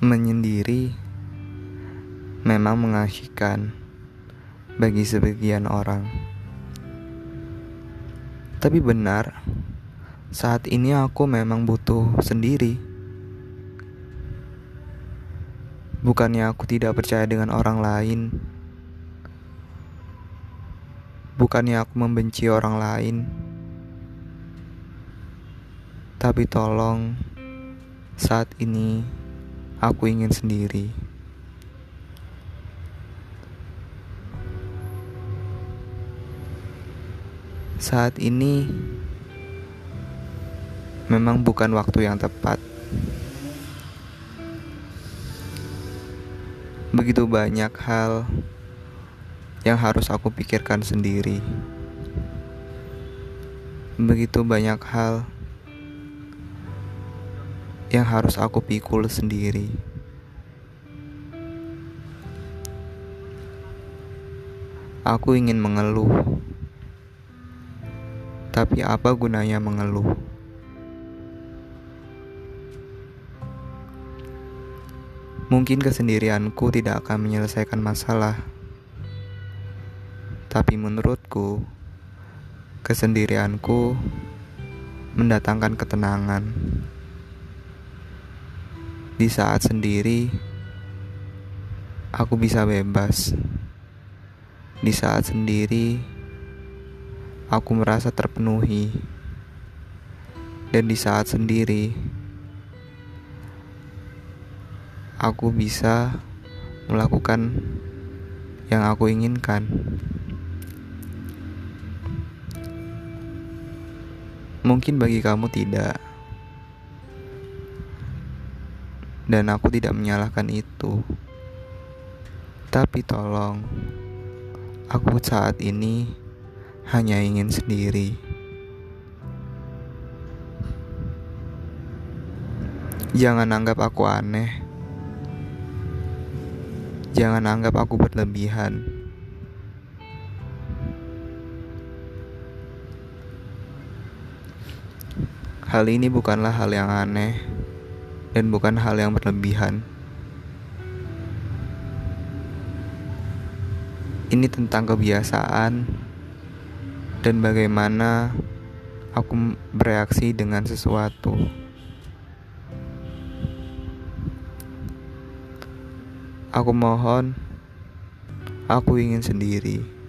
Menyendiri memang mengasihkan bagi sebagian orang. Tapi benar, saat ini aku memang butuh sendiri. Bukannya aku tidak percaya dengan orang lain. Bukannya aku membenci orang lain. Tapi tolong, saat ini aku ingin sendiri. Saat ini memang bukan waktu yang tepat. Begitu banyak hal yang harus aku pikirkan sendiri. Begitu banyak hal yang harus aku pikul sendiri. Aku ingin mengeluh. Tapi apa gunanya mengeluh? Mungkin kesendirianku tidak akan menyelesaikan masalah. Tapi menurutku, kesendirianku mendatangkan ketenangan. Di saat sendiri, aku bisa bebas. Di saat sendiri, aku merasa terpenuhi. Dan di saat sendiri, aku bisa melakukan yang aku inginkan. Mungkin bagi kamu tidak. Dan aku tidak menyalahkan itu. Tapi tolong, aku saat ini hanya ingin sendiri. Jangan anggap aku aneh. Jangan anggap aku berlebihan. Hal ini bukanlah hal yang aneh dan bukan hal yang berlebihan. Ini tentang kebiasaan dan bagaimana aku bereaksi dengan sesuatu. Aku mohon, aku ingin sendiri.